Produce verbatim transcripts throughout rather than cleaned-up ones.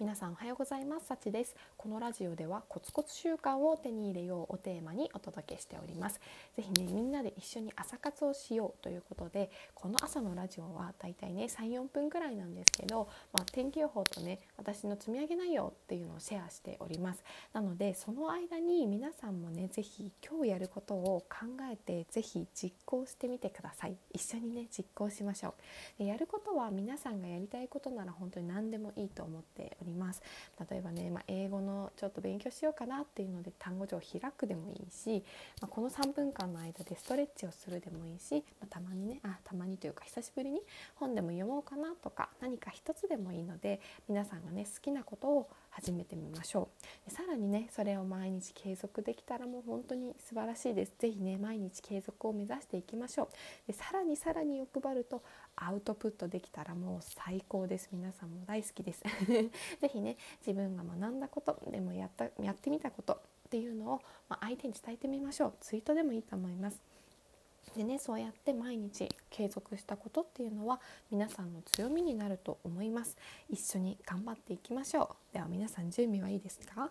皆さんおはようございます。さちです。このラジオではコツコツ習慣を手に入れようをテーマにお届けしております。ぜひね、みんなで一緒に朝活をしようということで、この朝のラジオはだいたいね さん,よん 分くらいなんですけど、まあ、天気予報とね、私の積み上げ内容っていうのをシェアしております。なのでその間に皆さんもね、ぜひ今日やることを考えて、ぜひ実行してみてください。一緒にね、実行しましょう。で、やることは皆さんがやりたいことなら本当に何でもいいと思っております。例えばね、まあ、英語のちょっと勉強しようかなっていうので単語帳を開くでもいいし、まあ、このさんぷんかんの間でストレッチをするでもいいし、まあ、たまにねあたまにというか久しぶりに本でも読もうかなとか、何か一つでもいいので皆さんがね好きなことを始めてみましょう。で、さらにねそれを毎日継続できたらもう本当に素晴らしいです。ぜひね毎日継続を目指していきましょう。で、さらにさらに欲張るとアウトプットできたらもう最高です。皆さんも大好きですぜひね、自分が学んだことでもやったやってみたことっていうのを、まあ、相手に伝えてみましょう。ツイートでもいいと思います。でね、そうやって毎日継続したことっていうのは皆さんの強みになると思います。一緒に頑張っていきましょう。では皆さん、準備はいいですか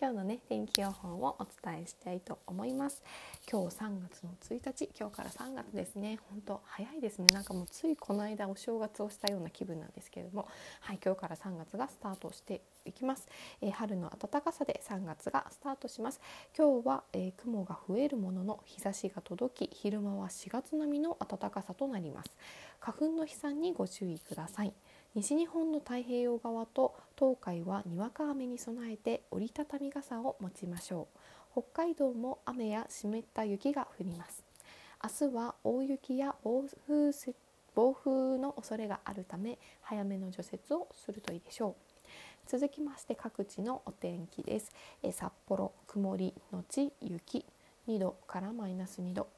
今日のね天気予報をお伝えしたいと思います。今日さんがつのついたち、今日からさんがつですね。本当早いですね。なんかもうついこの間お正月をしたような気分なんですけれども、はい、今日からさんがつがスタートしていきます。えー、春の暖かさでさんがつがスタートします。今日は、えー、雲が増えるものの日差しが届き、昼間はしがつ並みの暖かさとなります。花粉の飛散にご注意ください。西日本の太平洋側と東海はにわか雨に備えて折りたたみ傘を持ちましょう。北海道も雨や湿った雪が降ります。明日は大雪や暴風雪、暴風の恐れがあるため早めの除雪をするといいでしょう。続きまして各地のお天気です。え札幌曇りのち雪、にどからマイナスにど、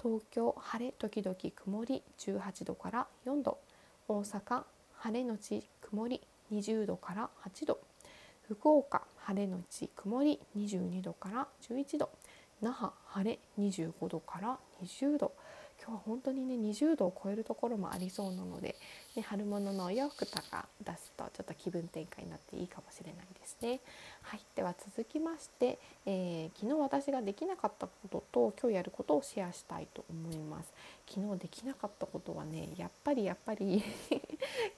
東京晴れ時々曇り、じゅうはちどからよんど、大阪晴れのち曇り、にじゅうどからはちど、福岡晴れのち曇り、にじゅうにどからじゅういちど、那覇晴れにじゅうごどからにじゅうど。今日は本当にねにじゅうどを超えるところもありそうなので、ね、春物のお洋服とか出すとちょっと気分転換になっていいかもしれないですね。はい、では続きまして、えー、昨日私ができなかったことと今日やることをシェアしたいと思います。昨日できなかったことはね、やっぱりやっぱり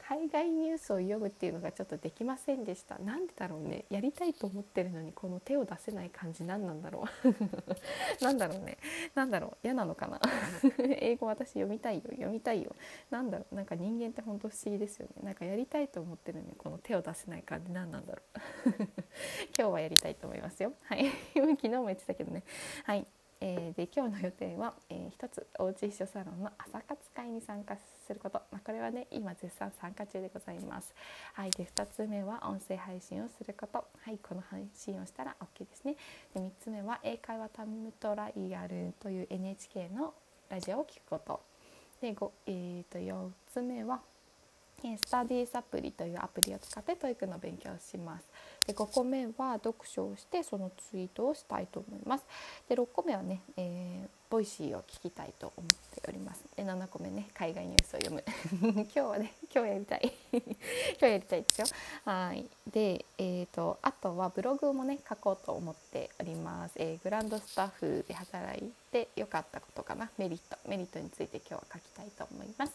海外ニュースを読むっていうのがちょっとできませんでした。なんでだろうね。やりたいと思ってるのにこの手を出せない感じ、なんなんだろうなんだろうね、なんだろう、嫌なのかな英語私読みたいよ読みたいよなんだろう、なんか人間って本当不思議ですよね。なんかやりたいと思ってるのにこの手を出せない感じ、なんなんだろう今日はやりたいと思いますよ。はい昨日も言ってたけどね。はい、えー、で今日の予定は、えー、一つおうち秘書サロンの朝活会に参加すること、まあ、これはね今絶賛参加中でございます。はい、でふたつめは音声配信をすること、はい、この配信をしたら オーケー ですね。でみっつめは英会話タイムトライアルという エヌエイチケー のラジオを聞くことで、ご、えー、とよっつめはスタディーサプリというアプリを使ってトイックの勉強をします。でごこめは読書をしてそのツイートをしたいと思います。でろっこめはね、えー、ボイシーを聞きたいと思っております。でななこめね、海外ニュースを読む今日はね今日やりたい今日やりたいですよ。はい、で、えー、とあとはブログもね書こうと思っております。えー、グランドスタッフで働いて良かったことかな、メリットメリットについて今日は書きたいと思います。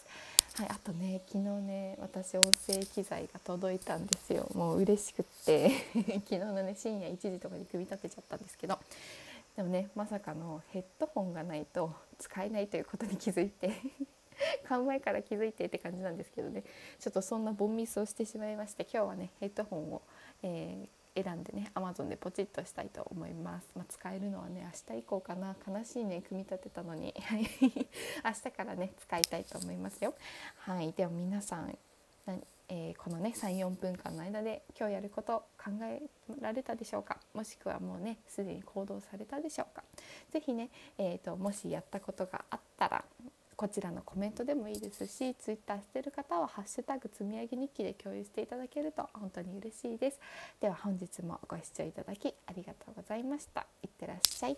はい、あとね昨日ね私音声機材が届いたんですよ。もう嬉しくって昨日のね深夜いちじとかに組み立てちゃったんですけど、でもねまさかのヘッドホンがないと使えないということに気づいて買う前から気づいてって感じなんですけどね、ちょっとそんなボンミスをしてしまいまして、今日はねヘッドホンを、えー、選んでね アマゾン でポチッとしたいと思います。まあ、使えるのはね明日以降かな。悲しいね組み立てたのに明日からね使いたいと思いますよ。はい、では皆さん、えー、このね さん,よんぷんかんの間で今日やることを考えられたでしょうか。もしくはもうねすでに行動されたでしょうか。ぜひね、えーと、もしやったことがあったらこちらのコメントでもいいですし、ツイッターしてる方はハッシュタグ積み上げ日記で共有していただけると本当に嬉しいです。では本日もご視聴いただきありがとうございました。いってらっしゃい。